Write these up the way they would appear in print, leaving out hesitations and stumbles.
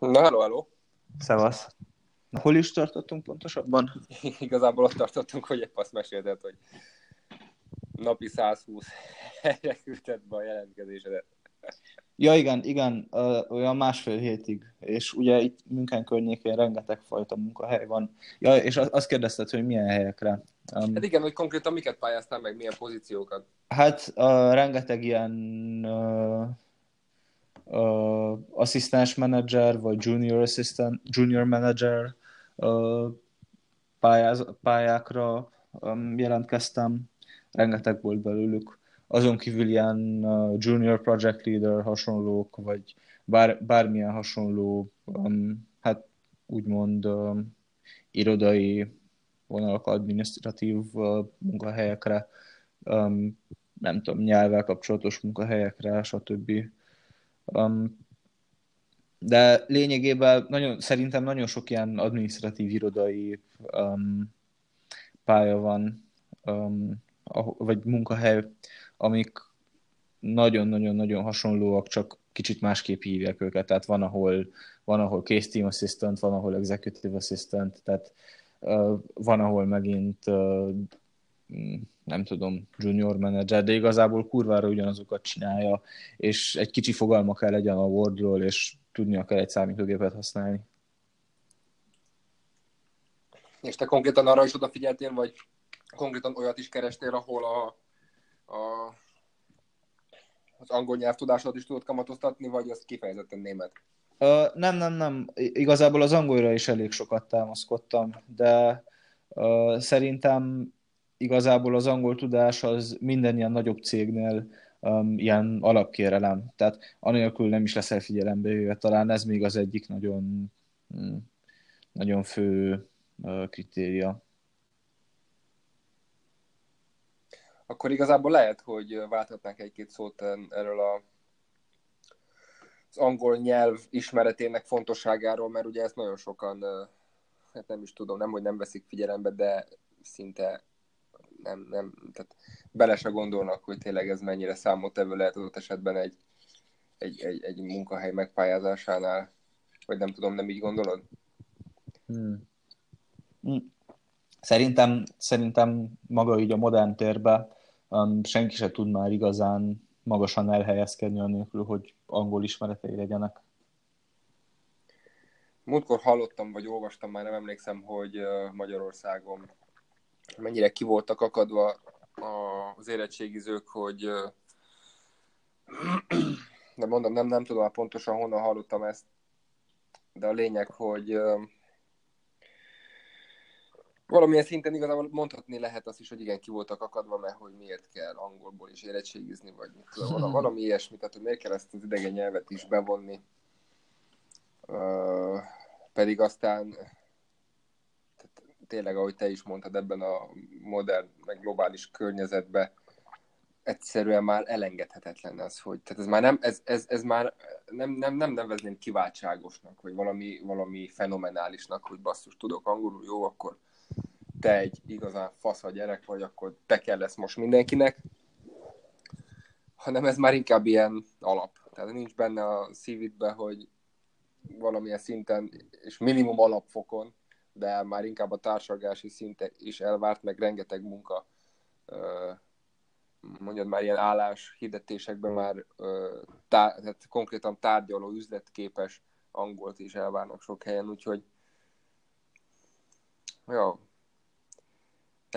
Na, halló, halló. Szevasz. Hol is tartottunk pontosabban? Igazából ott tartottunk, hogy egy passz meséltet, hogy napi 120 helyre küldted be a jelentkezésedet. Ja, igen, olyan másfél hétig, és ugye itt München környékén rengeteg fajta munkahely van. Ja, és azt kérdezted, hogy milyen helyekre. Hát igen, hogy konkrétan miket pályáztál meg, milyen pozíciókat? Hát rengeteg ilyen asszisztens menedzser, vagy junior menedzser pályákra jelentkeztem, rengeteg volt belőlük. Azon kívül ilyen junior project leader hasonlók, vagy bármilyen hasonló, hát úgymond irodai vonalak, administratív munkahelyekre, nem tudom, nyelvvel kapcsolatos munkahelyekre, stb. De lényegében szerintem nagyon sok ilyen administratív irodai pálya van, vagy munkahely, amik nagyon-nagyon-nagyon hasonlóak, csak kicsit másképp hívják őket. Tehát van, ahol case team assistant, van, ahol executive assistant, tehát van, ahol megint nem tudom, junior manager, de igazából kurvára ugyanazokat csinálja, és egy kicsi fogalma kell legyen a Wordról, és tudnia kell egy számítógépet használni. És te konkrétan arra is odafigyeltél, vagy konkrétan olyat is kerestél, ahol az angol nyelvtudásodat is tudod kamatoztatni, vagy az kifejezetten német? Nem. Igazából az angolra is elég sokat támaszkodtam, de szerintem igazából az angol tudás az minden ilyen nagyobb cégnél ilyen alapkérelem. Tehát anélkül nem is leszel figyelembe jöjjön. Talán ez még az egyik nagyon, nagyon fő kritéria. Akkor igazából lehet, hogy válthatnánk egy-két szót erről az angol nyelv ismeretének fontosságáról, mert ugye ezt nagyon sokan, hát nem is tudom, nem, hogy nem veszik figyelembe, de szinte nem, tehát bele se gondolnak, hogy tényleg ez mennyire számottevő lehet adott esetben egy munkahely megpályázásánál, vagy nem tudom, nem így gondolod? Szerintem maga így a modern térben senki se tud már igazán magasan elhelyezkedni anélkül, hogy angol ismeretei legyenek. Múltkor hallottam, vagy olvastam, már nem emlékszem, hogy Magyarországon mennyire ki voltak akadva az érettségizők, hogy de mondom, nem tudom már pontosan honnan hallottam ezt, de a lényeg, hogy valamilyen szinten igazából mondhatni lehet azt is, hogy igen, ki voltak akadva, mert hogy miért kell angolból is érettségizni, vagy mit tudom, valami ilyesmi, tehát hogy miért kell ezt az idegen nyelvet is bevonni. Pedig aztán tényleg, ahogy te is mondtad, ebben a modern, meg globális környezetben egyszerűen már elengedhetetlen ez, hogy tehát ez már nem nevezném kiváltságosnak, vagy valami fenomenálisnak, hogy basszus, tudok angolul, jó, akkor te egy igazán fasz a gyerek vagy, akkor te kell lesz most mindenkinek, hanem ez már inkább ilyen alap. Tehát nincs benne a szívidbe, hogy valamilyen szinten, és minimum alapfokon, de már inkább a társadalmi szinte is elvárt, meg rengeteg munka, mondjad már ilyen állás hirdetésekben már tehát konkrétan tárgyaló, üzletképes angolt is elvárnak sok helyen, úgyhogy ja,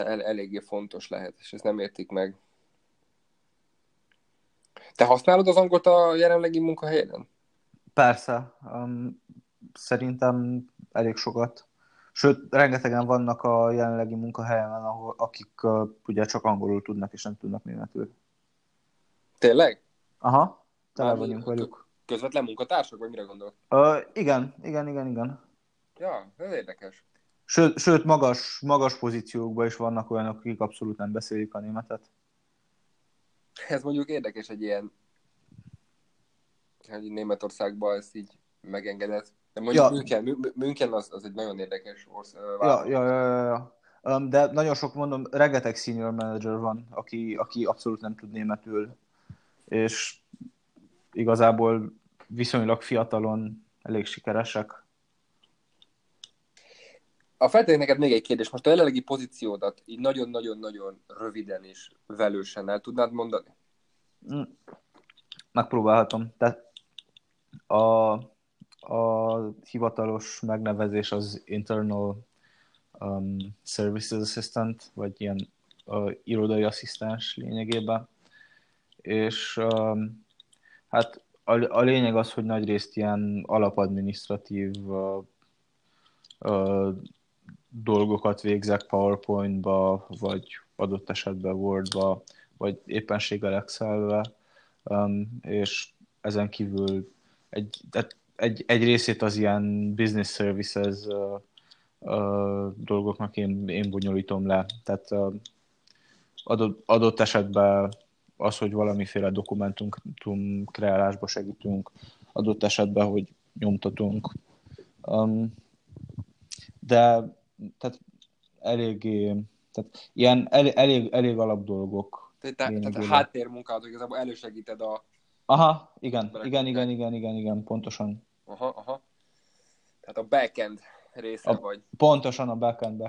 eléggé fontos lehet, és ezt nem értik meg. Te használod az angolt a jelenlegi munkahelyen? Persze, szerintem elég sokat. Sőt, rengetegen vannak a jelenlegi munkahelyemen, akik ugye csak angolul tudnak, és nem tudnak németül. Tényleg? Aha, tele vagyunk velük. Közvetlen munkatársak, vagy mire gondolok? Igen. Ja, ez érdekes. Sőt, magas pozíciókban is vannak olyanok, akik abszolút nem beszélik a németet. Ez mondjuk érdekes, egy ilyen, hogy Németországban ez így megengedett. De mondjuk ja. München az egy nagyon érdekes vállalat. Ja. De nagyon sok, mondom, rengeteg senior manager van, aki abszolút nem tud németül, és igazából viszonylag fiatalon elég sikeresek. A feltétek neked még egy kérdés. Most a jelenlegi pozíciódat így nagyon-nagyon-nagyon röviden és velősen el tudnád mondani? Megpróbálhatom. Tehát a hivatalos megnevezés az Internal Services Assistant, vagy ilyen irodai asszisztens lényegében. És hát a lényeg az, hogy nagyrészt ilyen alapadminisztratív dolgokat végzek PowerPoint-ba, vagy adott esetben Word-ba, vagy éppenséggel Excel-be, és ezen kívül egy részét az ilyen business services dolgoknak én bonyolítom le. Tehát adott esetben az, hogy valamiféle dokumentum kreálásba segítünk, adott esetben, hogy nyomtatunk. De tehát elég alap dolgok. Tehát a háttérmunkád, igazából elősegíted a... Aha, igen, pontosan. Aha. Tehát a backend része vagy. Pontosan a backend.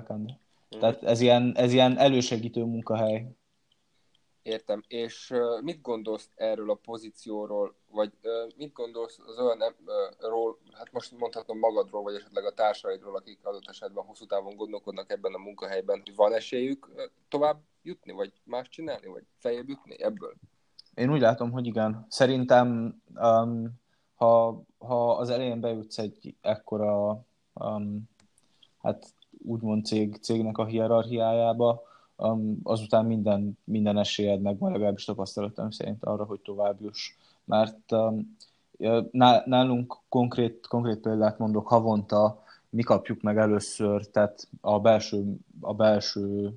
Tehát ez ilyen elősegítő munkahely. Értem. És mit gondolsz erről a pozícióról, vagy mit gondolsz az olyanról, hát most mondhatom magadról, vagy esetleg a társaidról, akik adott esetben hosszú távon gondolkodnak ebben a munkahelyben, hogy van esélyük tovább jutni, vagy más csinálni, vagy feljebb jutni ebből? Én úgy látom, hogy igen. Szerintem ha az elején bejutsz egy ekkora hát úgymond cégnek a hierarchiájába, azután minden esélyed megvan, legalábbis tapasztalatom szerint arra, hogy tovább juss. Mert nálunk konkrét példát mondok, havonta mi kapjuk meg először, tehát a belső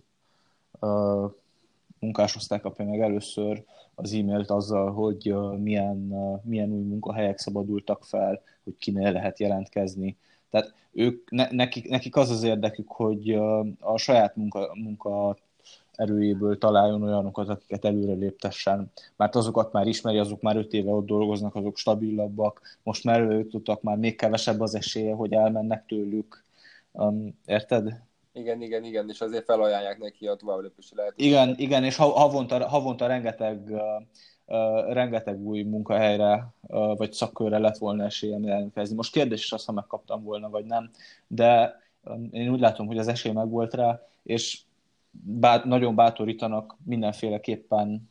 munkásosztály kapja meg először az e-mailt azzal, hogy milyen új munkahelyek szabadultak fel, hogy kinél lehet jelentkezni. Tehát ők, nekik az az érdekük, hogy a saját munka erőjéből találjon olyanokat, akiket előre léptessen. Mert azokat már ismeri, azok már 5 éve ott dolgoznak, azok stabilabbak, most már előjutottak, már még kevesebb az esélye, hogy elmennek tőlük. Érted? Igen, és azért felajánlják neki a továbblépési lehetőséget. Igen, és havonta rengeteg új munkahelyre vagy szakkörre lett volna esélyem jelentkezni. Most kérdés is az, ha megkaptam volna, vagy nem, de én úgy látom, hogy az esély megvolt rá, és nagyon bátorítanak mindenféleképpen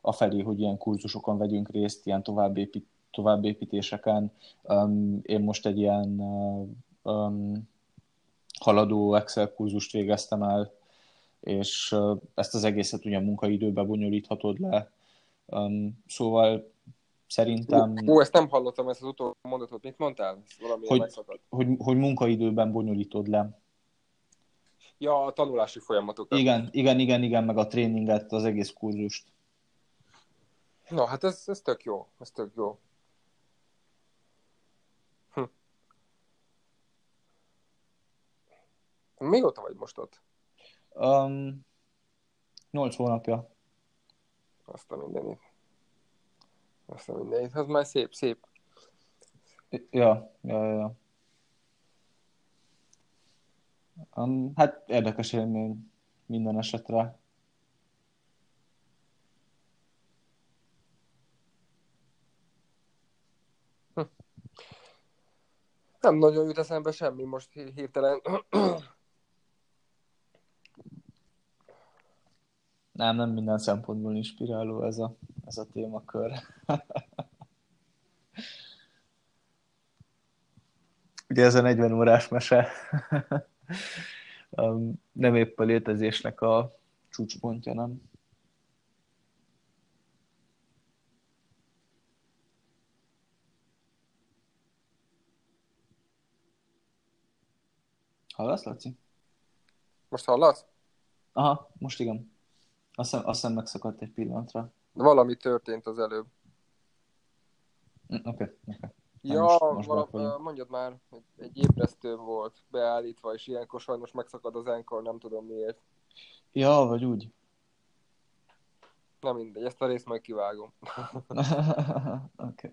afelé, hogy ilyen kurzusokon vegyünk részt, ilyen továbbépítéseken. Én most egy ilyen haladó Excel kurzust végeztem el, és ezt az egészet ugye munkaidőbe bonyolíthatod le. Szóval szerintem... ezt nem hallottam, ezt az utolsó mondatot. Mit mondtál? Hogy munkaidőben bonyolítod le. Ja, a tanulási folyamatokat. Igen, meg a tréninget, az egész kurzust. Na, hát ez tök jó. Mióta vagy most ott? 8 hónapja. Azt a mindenit. Az már szép. Ja. Hát érdekes élmény minden esetre. Nem nagyon jut eszembe semmi most hirtelen. Nem minden szempontból inspiráló ez a témakör. Ugye ez a 40 órás mese nem épp a létezésnek a csúcspontja, nem? Hallasz, Laci? Most hallasz? Aha, most igen. Aztán megszakadt egy pillanatra. Valami történt az előbb. Oké. Ja, most mondjad már, egy ébresztő volt beállítva, és ilyenkor sajnos megszakad az enkor, nem tudom miért. Ja, vagy úgy. Na mindegy, ezt a részt majd kivágom. Oké.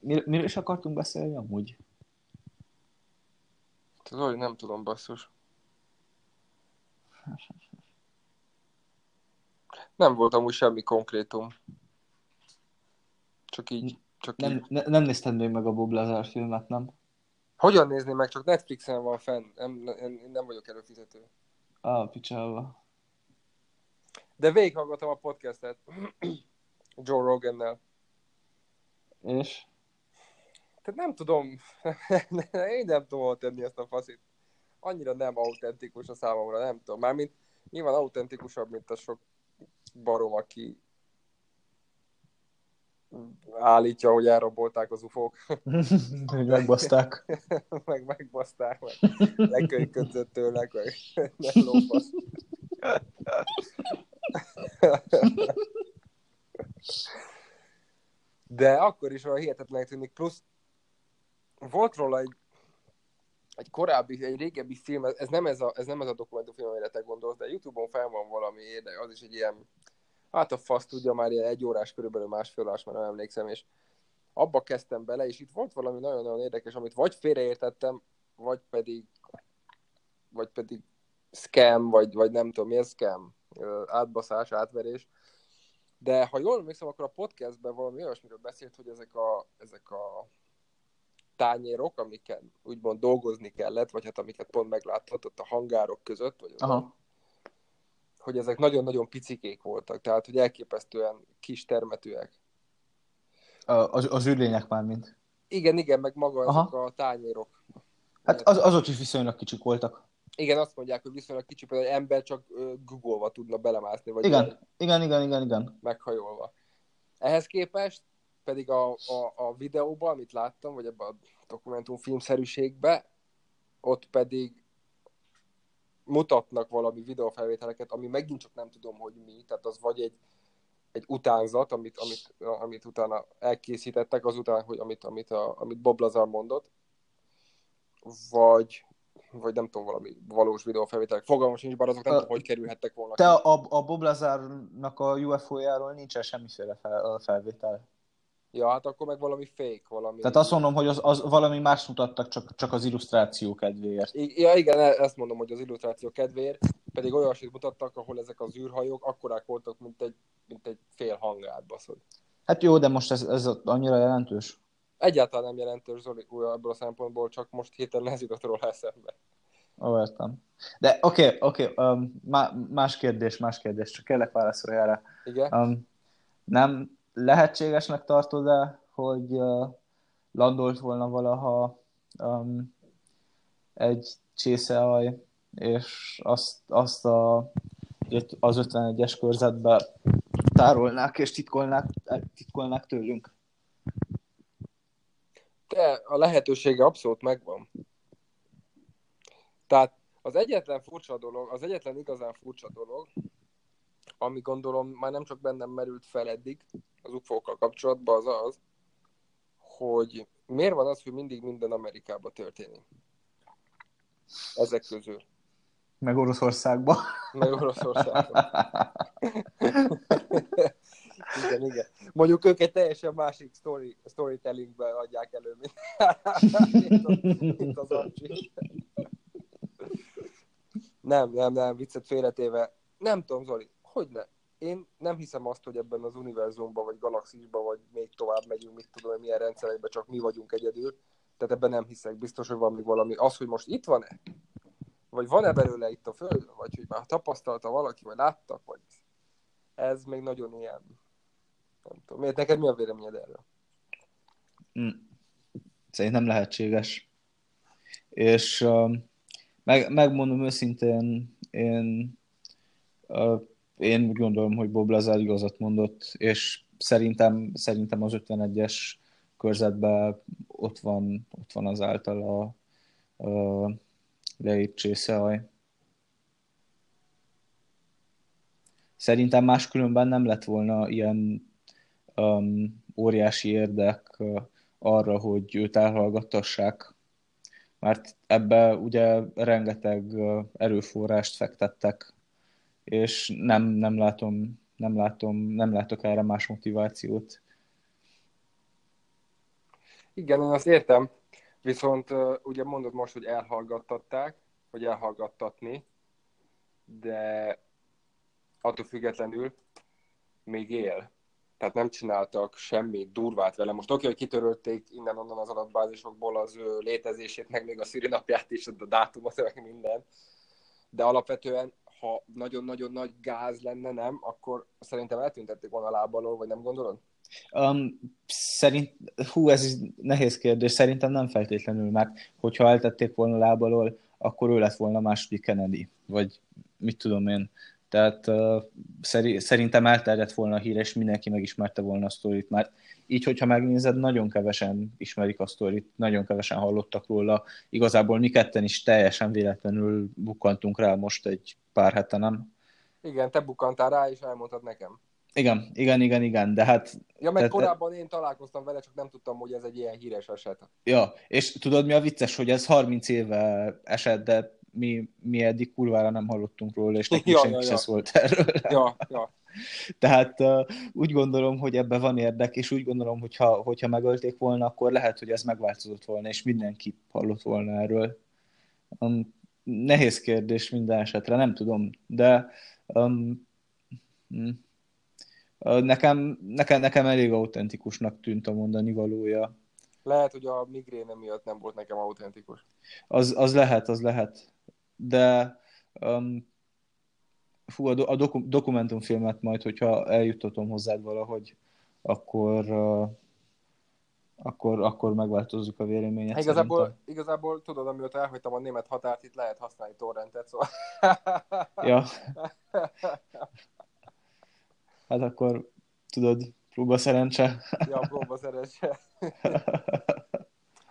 Miről is akartunk beszélni amúgy? Zoli, nem tudom, basszus. Nem volt amúgy semmi konkrétum. Csak így. Nem nézted még meg a Bob Lazar filmet, nem? Hogyan nézni meg? Csak Netflixen van fenn. Én nem vagyok előfizető. Picsába. De végighallgatom a podcastet. Joe Rogannel. És? Tehát nem tudom. Én nem tudom hol tenni ezt a faszit. Annyira nem autentikus a számomra, nem tudom. Mármint nyilván autentikusabb, mint a sok barom, aki állítja, hogy elrabolták az ufók. Megbaszták. Megbaszták, meg lekönyködzött tőlek, meg nem lófasz. De akkor is olyan hihetetlenek tűnik. Plusz volt róla egy korábbi, egy régebbi film, ez nem ez a dokumentumfilm, amire te gondolsz, de YouTube-on fenn van valami, de az is egy ilyen, hát a fasz tudja, már ilyen egy órás, körülbelül másfél órás, már nem emlékszem, és abba kezdtem bele, és itt volt valami nagyon-nagyon érdekes, amit vagy félreértettem, vagy pedig scam, vagy nem tudom, milyen scam, átbaszás, átverés. De ha jól emlékszem, akkor a podcastben valami olyasmiről beszélt, hogy ezek a tányérok, amiken úgymond dolgozni kellett, vagy hát amiket pont megláthatott a hangárok között, vagy olyan, hogy ezek nagyon-nagyon picikék voltak, tehát hogy elképesztően kis termetűek. Az űrlények már mind. Igen, meg maga ezek a tányérok. Hát azok is viszonylag kicsik voltak. Igen, azt mondják, hogy viszonylag kicsi, például egy ember csak guggolva tudna belemászni. Vagy igen. Meghajolva. Ehhez képest pedig a videóban, amit láttam, vagy ebben a dokumentumfilmszerűségben, ott pedig mutatnak valami videófelvételeket, ami megint csak nem tudom, hogy mi, tehát az vagy egy utánzat, amit utána elkészítettek, azután, hogy amit Bob Lazar mondott, vagy nem tudom, valami valós videófelvételek. Fogalmam sincs, bár azok nem tudom, hogy kerülhettek volna. Te a Bob Lazarnak a UFO-járól nincsen semmiféle felvétel. Ja, hát akkor meg valami fake, valami... Tehát azt mondom, hogy az valami más mutattak, csak az illusztráció kedvéért. Ja, igen, ezt mondom, hogy az illusztráció kedvéért, pedig olyasmit mutattak, ahol ezek az űrhajók akkorák voltak, mint egy fél hangár, baszod. Hát jó, de most ez annyira jelentős? Egyáltalán nem jelentős, Zoli, ebből a szempontból, csak most hirtelen ez jutott róla eszembe. Ó, értem. De oké, más kérdés, csak kérlek válaszoljál rá. Igen? Nem lehetségesnek tartod-e, hogy landolt volna valaha egy csészealj, és azt az 51-es körzetbe tárolnák és titkolnák tőlünk? De a lehetősége abszolút megvan. Tehát az egyetlen igazán furcsa dolog, ami gondolom már nem csak bennem merült fel eddig az UFO-kkal kapcsolatban, az, hogy miért van az, hogy mindig minden Amerikában történik. Ezek közül. Meg Oroszországban. Igen. Mondjuk ők egy teljesen másik storytellingben adják elő, mint az Ancsi. Nem, viccet félretéve. Nem tudom, Zoli, hogyne? Én nem hiszem azt, hogy ebben az univerzumban, vagy galaxisban, vagy még tovább megyünk, mit tudom, hogy milyen rendszerekben csak mi vagyunk egyedül. Tehát ebben nem hiszek. Biztos, hogy van még valami. Az, hogy most itt van-e? Vagy van-e belőle itt a Földön? Vagy hogy már tapasztalta valaki, vagy láttak? Vagy... Ez még nagyon ilyen... Nem tudom. Miért? Neked mi a véleményed erről? Szerintem lehetséges. És megmondom őszintén, én úgy gondolom, hogy Bob Lazar igazat mondott, és szerintem az 51-es körzetben ott van azáltal a leírt csészealj. Szerintem máskülönben nem lett volna ilyen óriási érdek arra, hogy őt elhallgattassák. Mert ebbe ugye rengeteg erőforrást fektettek, és nem látok erre más motivációt. Igen, én azt értem, viszont ugye mondod most, hogy elhallgattatták, vagy elhallgattatni, de attól függetlenül még él. Tehát nem csináltak semmi durvát vele. Most oké, hogy kitörölték innen-onnan az adatbázisokból az ő létezését, meg még a szülinapját is, a dátumot, meg minden. De alapvetően, ha nagyon-nagyon nagy gáz lenne, nem, akkor szerintem eltüntették volna a láb alól, vagy nem gondolod? Ez is nehéz kérdés. Szerintem nem feltétlenül, mert hogyha eltették volna a láb alól, akkor ő lett volna második Kennedy, vagy mit tudom én. Tehát szerintem elterjedt volna a hír, és mindenki megismerte volna a sztorit, mert így, hogyha megnézed, nagyon kevesen ismerik a sztorit, nagyon kevesen hallottak róla. Igazából mi ketten is teljesen véletlenül bukkantunk rá most egy pár hete, nem? Igen, te bukkantál rá, és elmondtad nekem. Igen, de hát... Ja, mert korábban én találkoztam vele, csak nem tudtam, hogy ez egy ilyen híres eset. Ja, és tudod mi a vicces, hogy ez 30 éve esett, de mi eddig kurvára nem hallottunk róla, és neki senki se szólt erről. Ja. Tehát úgy gondolom, hogy ebben van érdek, és úgy gondolom, hogyha megölték volna, akkor lehet, hogy ez megváltozott volna, és mindenki hallott volna erről. Nehéz kérdés minden esetre, nem tudom, de nekem elég autentikusnak tűnt a mondani valója. Lehet, hogy a migréne miatt nem volt nekem autentikus. Az lehet. De a dokumentumfilmet majd, hogyha eljuttatom hozzád valahogy, akkor megváltozzuk a véleményet. Igazából tudod, amióta elhagytam a német határt, itt lehet használni torrentet, szóval. Ja. Hát akkor tudod, próba szerencse.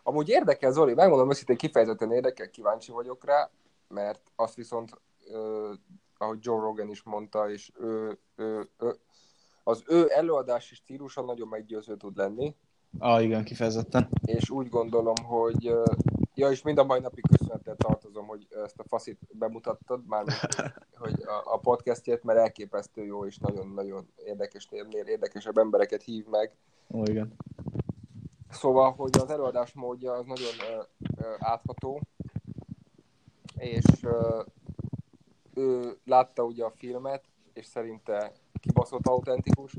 Amúgy érdekel, Zoli, megmondom őszintén, kifejezetten érdekel, kíváncsi vagyok rá, mert azt viszont, ahogy Joe Rogan is mondta, és az ő előadási stílusa nagyon meggyőző tud lenni. Igen, kifejezetten. És úgy gondolom, hogy... és mind a mai napig köszönettel tartozom, hogy ezt a faszit bemutattad, már hogy a podcastjét, mert elképesztő jó, és nagyon-nagyon érdekesebb embereket hív meg. Ó, igen. Szóval, hogy az előadás módja az nagyon átható, és ő látta ugye a filmet, és szerinte kibaszott autentikus,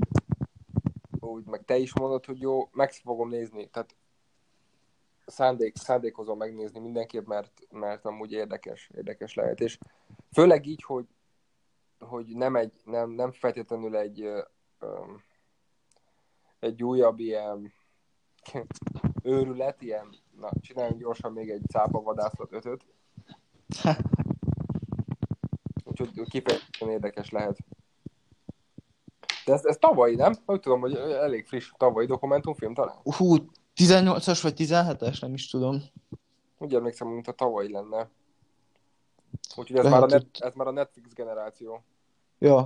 úgy meg te is mondod, hogy jó, meg fogom nézni, tehát szándékozom megnézni mindenképp, mert amúgy érdekes lehet, és főleg így, hogy nem feltétlenül egy újabb ilyen őrület, ilyen, na, csináljunk gyorsan még egy cápavadászlat 5-öt. Úgyhogy kifejezetten érdekes lehet. De ez tavalyi, nem? Úgy tudom, hogy elég friss tavalyi dokumentumfilm talán. 18-as vagy 17-es, nem is tudom. Úgy emlékszem, mint a tavalyi lenne. Úgyhogy ez már a Netflix generáció. Ja.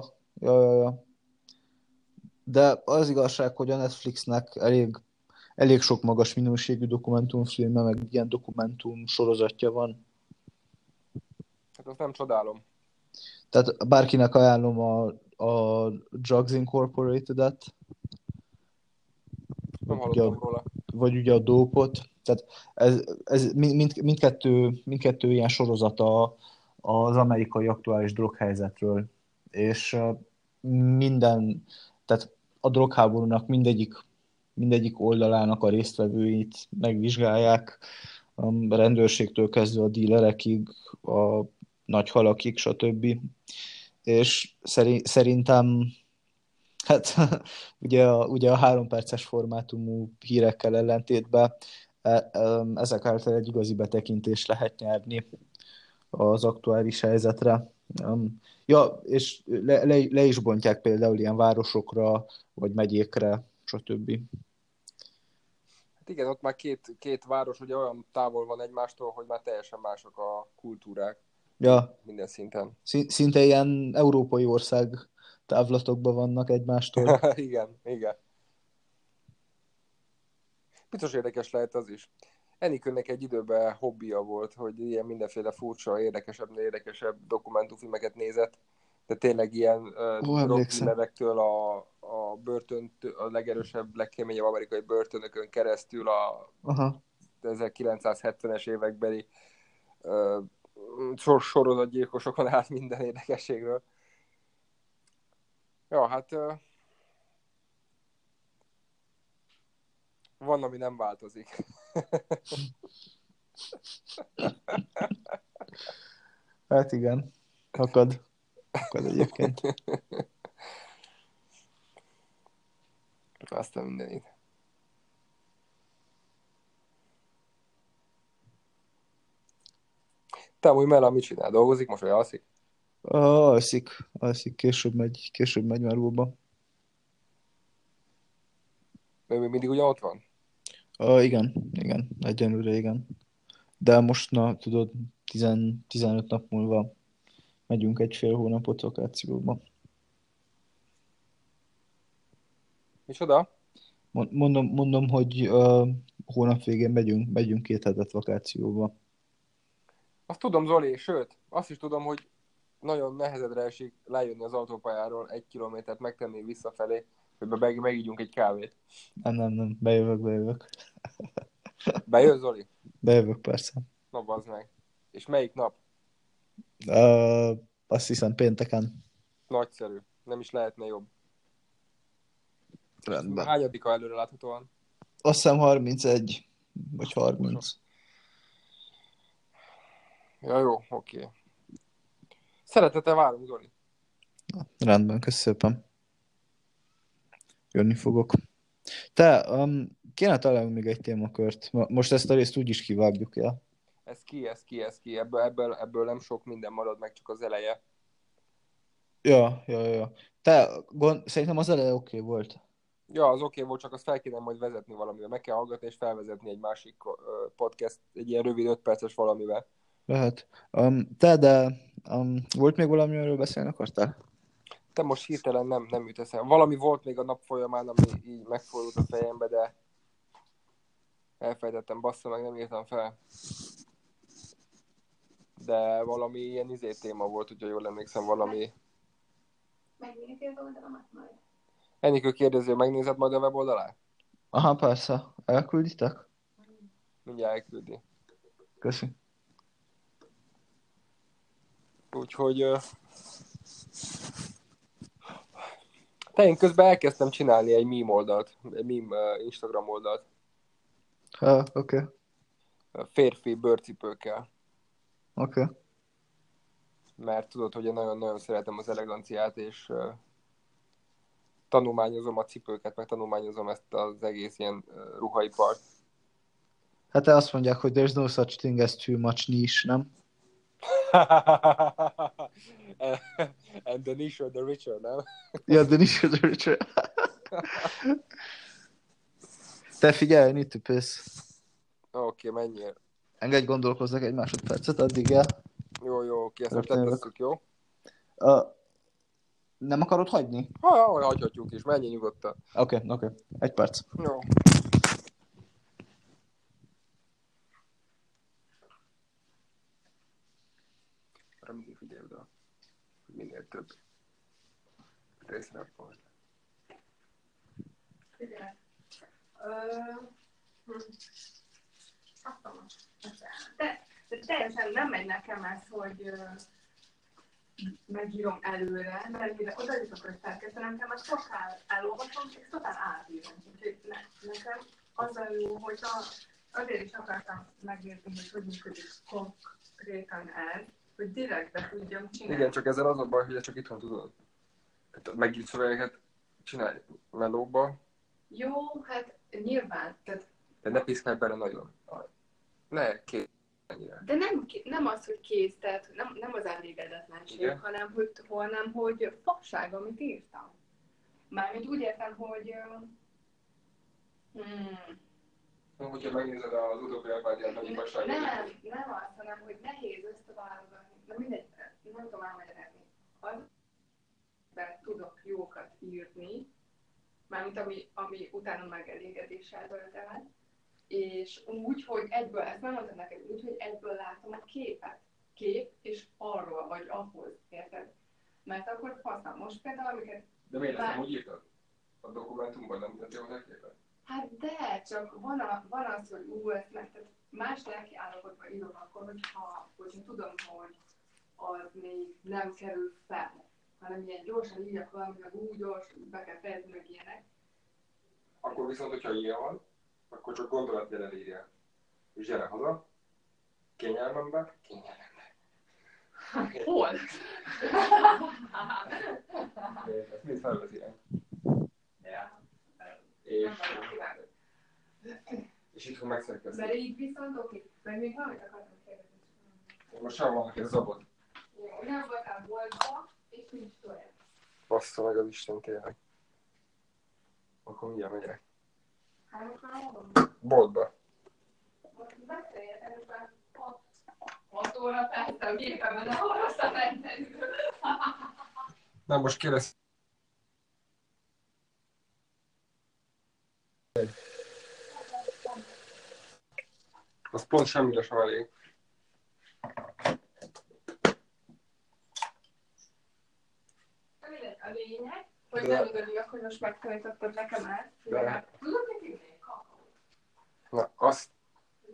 De az igazság, hogy a Netflixnek elég sok magas minőségű dokumentumfilme, meg ilyen dokumentum sorozatja van. Hát azt nem csodálom. Tehát bárkinek ajánlom a Drugs Incorporated-et. Nem hallottam róla. Vagy ugye a Dope-ot. Tehát ez mindkettő ilyen sorozata az amerikai aktuális droghelyzetről. És tehát a drogháborúnak mindegyik oldalának a résztvevőit megvizsgálják, a rendőrségtől kezdve a dílerekig, a nagy halakig, stb. És szerintem hát ugye a 3 perces formátumú hírekkel ellentétben ezek által egy igazi betekintést lehet nyerni az aktuális helyzetre. Ja, és le is bontják például ilyen városokra, vagy megyékre, stb. Hát igen, ott már két város ugye olyan távol van egymástól, hogy már teljesen mások a kultúrák. Ja. Minden szinten. Szinte ilyen európai ország távlatokban vannak egymástól. Igen. Biztos érdekes lehet az is. Enikőnek egy időben hobbija volt, hogy ilyen mindenféle furcsa, érdekesebb dokumentumfilmeket nézett, de tényleg ilyen rock nevektől a börtön, a legerősebb, legkeményebb amerikai börtönökön keresztül a 1970-es évekbeli sorozatgyilkosokon át minden érdekességről. Ja, hát van, ami nem változik. Hát igen, akad egyébként. Aztán mindenit. Te amúgy Mella mit csinál? Dolgozik? Most olyan alszik? Alszik. Később megy már Lóba. Ő még mindig ugyan ott van? Igen. Egyenlőre igen. De most, na, tudod, 15 nap múlva megyünk egy fél hónapot vakációba. Micsoda? Mondom, hogy hónap végén megyünk 2 hetet vakációba. Azt tudom, Zoli, sőt, azt is tudom, hogy nagyon nehezedre esik lejönni az autópályáról 1 kilométert megtenni visszafelé, hogy megígyunk egy kávét. Nem, bejövök. Bejössz, Zoli? Bejövök, persze. Na, bazd meg. És melyik nap? Azt hiszem pénteken. Nagyszerű. Nem is lehetne jobb. Rendben. Hányadika előre láthatóan? Azt hiszem 31, vagy 30. Ja, jó, oké. Szeretettel várom, Zoli. Rendben, köszönöm szépen. Jönni fogok. Te, kéne találni még egy témakört. Most ezt a részt úgyis kivágjuk, ja? Ez ki. Ebből nem sok minden marad, meg csak az eleje. Ja. Te, szerintem az eleje oké volt. Ja, az oké volt, csak azt fel kéne majd vezetni valamivel. Meg kell hallgatni és felvezetni egy másik podcast, egy ilyen rövid 5 perces valamivel. Lehet. De volt még valami, amiről beszélni akartál? Te most hirtelen nem jut eszembe. Valami volt még a nap folyamán, ami így megfordult a fejembe, de elfejtettem, bassza, meg nem írtam fel. De valami ilyen téma volt, hogyha jól emlékszem, valami... Megnézi az oldalamat majd? Enikő kérdezi, hogy megnézed majd a weboldalát? Aha, persze. Elkülditek? Mindjárt elküldi. Köszi. Úgyhogy... Te, én közben elkezdtem csinálni egy meme oldalt, egy meme Instagram oldalt. Ha, oké. Okay. Férfi bőrcipőkkel. Oké. Okay. Mert tudod, hogy én nagyon-nagyon szeretem az eleganciát, és tanulmányozom a cipőket, meg tanulmányozom ezt az egész ilyen ruhaipart. Hát azt mondják, hogy there's no such thing as too much niche, nem? And the niche or the richer, nem? Ja, the niche or the richer. Te figyelj, need to piss. Oké, menjél. Engedj gondolkozzak egy másodpercet, addig el. Jó, oké, ezt most tettesztük, jó? Nem akarod hagyni? Ha, hagyhatjuk is, menjél nyugodtan. Oké, 1 perc. Jó. Mindig figyelj oda, hogy minél több részre volt. Figyelj. De teljesen nem megy nekem ez, hogy megírom előre, mert mire oda jutok, hogy felkezdenem, de már totál elolvasom, és totál átírom. Nekem az a jó, hogy azért is akartam megérteni, hogy működik konkrétan el, hogy direktbe tudjam csinálni. Igen, csak ezzel az a baj, hogy csak itthon tudod. Megírt szövegeket csinálj melóba. Jó, hát nyilván. Tehát... De ne piszkálj bele nagyon. Ne kész. De nem az, hogy kész, tehát nem az elégedetlenség, hanem hogy fasság, amit írtam. Mármint úgy értem, hogy... Hogyha megnézed az utóbbi elvágyát, nagyobb a saját. Nem az, hanem hogy nehéz összeválogatni. Na mindegy, nem tudom elmagyarázni. Aztán tudok jókat írni, mármint ami utána megelégedéssel dölt, és úgy, hogy egyből, ezt nem mondtam neked, úgy, hogy egyből látom a képet. Kép, és arról vagy ahhoz, érted? mert akkor használ. Most például, amiket... De miért ezt nem úgy írtad? A dokumentumban nem mutatja a képen? Hát de, csak van, van az, hogy ezt meg, tehát más lelki állapotban írok akkor, hogyha tudom, hogy az még nem kerül fel, hanem ilyen gyorsan írjak valamit, meg úgy gyorsan, be kell fejezni, meg ilyenek. Akkor viszont, hogyha ilyen van, akkor csak gondolatjel elírjál. És gyere haza, kényelmembe, kényelmembe. Hol? Ezt mind felvezetjük. Ja. És itthon megszerkezni. Mert így viszont oké, mert még valamit akartam kérdezni. Most sem van, aki a zabot. Nem voltál boltba, és nincs tojás. Bassza meg az Isten tényleg. Akkor milyen megyek? Hát, boltba. Most beszélj, először 6 óra persze a gépemben, de hol rossz a menteni? Na most kérdez. Az pont semmire sem elég. A lényeg, hogy nem örülök, hogy most megtanítottad nekem el. Tudod, mit írnék kakaót? Na, azt...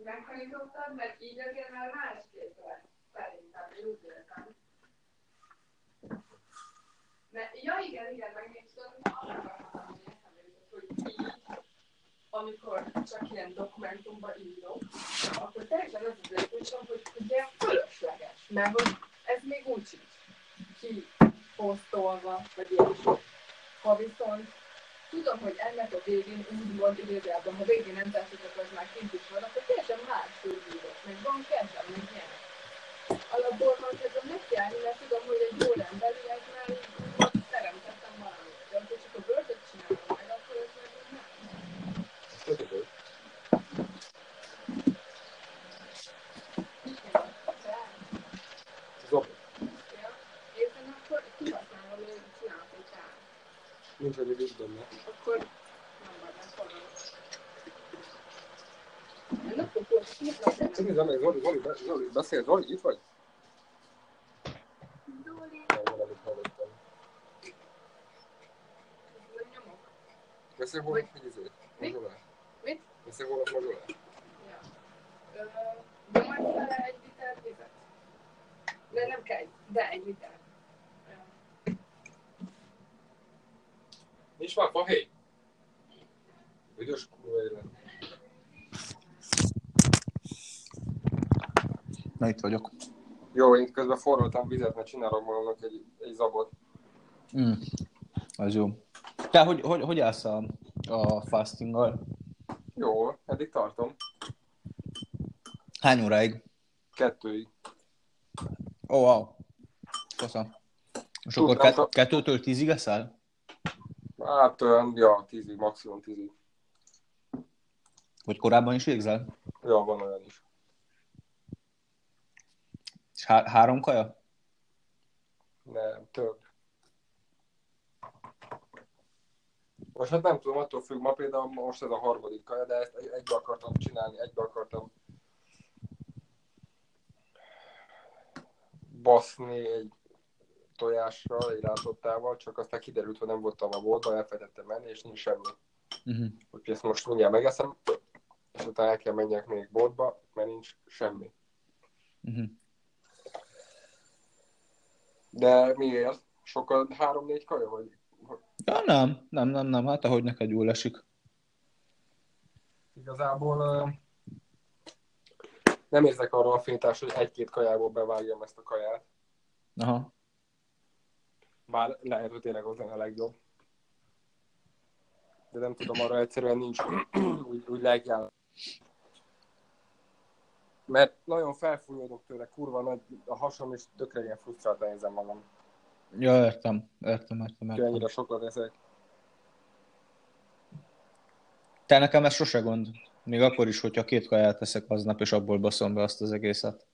Megtanítottad, mert így azért már másképp lesz. Szerintem, én úgy értem. Ja, igen, meg még tudom, hogy arra akartam, hogy így, amikor csak ilyen dokumentumban írok, akkor teljesen az az értőség, hogy ugye fölösleges, mert hogy ez még úgy sincs kiposztolva, vagy ilyesmi. Ha viszont tudom, hogy ennek a végén úgymond idézőjelben, ha végén nem tetszik, akkor az már kint is van, akkor teljesen más fölírok, meg van kedvem, meg ilyen. Alapból van kedvem nekiállni, mert tudom, hogy egy órán belül ez már úgymond teremtettem valamit. De akkor csak a bőrtöt csinálom meg, akkor ez meg úgy nem. Köszönöm. Zoli. Ja, éppen akkor kihasználom, hogy csinálok egy tár. Nincs elég is benne. Akkor nem van, nem fogom. Ennek akkor kihasználom. Zoli, beszélj, Zoli, itt vagy? Zoli. Nem nyomok. Beszélj, hol figyelj. Mit? Mit? Veszek holnap magolá? Ja. Nyomjál vele egy liter vizet. De nem kell, de egy liter. Nincs már fahéj? Büdös kurva élet. Na, itt vagyok. Jó, én közben forraltam vizet, mert csinálok magamnak egy zabot. Az jó. Te hogy állsz a fastinggal? Jó, eddig tartom. Hány óráig? 2-ig. Ó, wow. Köszönöm. És akkor 2-től 10-ig eszel? Hát, ja, 10-ig, maximum 10-ig. Hogy korábban is végzel? Ja, van olyan is. És 3 kaja? Nem, több. Most hát nem tudom, attól függ, ma például most ez a 3. kaja, de ezt egybe akartam csinálni, baszni egy tojással, egy rántottával, csak aztán kiderült, hogy nem voltam a boltban, elfelejtettem menni, és nincs semmi. Úgyhogy ezt most mindjárt megeszem, és utána el kell menjek még boltba, mert nincs semmi. De miért? Sokkal 3-4 kaja vagy? Ja, nem, hát ahogy neked jól esik. Igazából nem érzek arra a fétás, hogy 1-2 kajából bevágjam ezt a kaját. Aha. Bár lehet, hogy tényleg az a legjobb. De nem tudom, arra egyszerűen nincs úgy lelkiállás. Mert nagyon felfújódok tőle, kurva nagy a hasom, és tökre ilyen frusztráltan érzem magam. Ja, értem. Ennyire sokat ezek. Te nekem ez sose gond. Még akkor is, hogyha 2 kaját teszek aznap, és abból baszom be azt az egészet.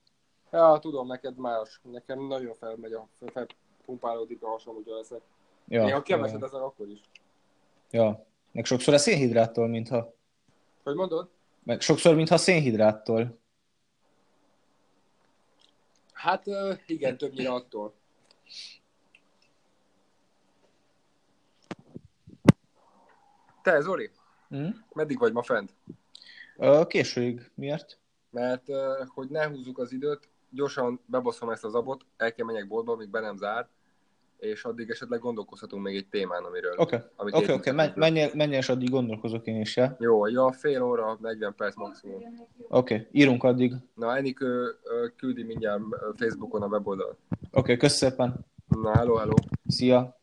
Ja, tudom, neked más. Nekem nagyon felmegy, felpumpálódik a hasom, hogyha eszek. Ja, néha keveset ezek akkor is. Ja, meg sokszor a szénhidráttól, mintha... Hogy mondod? Meg sokszor, mintha szénhidráttól. Hát igen, többnyire attól. Te, Zoli? Meddig vagy ma fent? Későig. Miért? Mert hogy ne húzzuk az időt, gyorsan bebaszom ezt az abot, el kell menjek boltba, amíg be nem zár, és addig esetleg gondolkozhatunk még egy témán, amiről... Oké, menjél, és addig gondolkozok én is, ja? Jó, ja, fél óra, 40 perc maximum. Oké, írunk addig. Na, Enikő küldi mindjárt Facebookon a weboldalt. Oké, kösz szépen. Na, hello. Szia.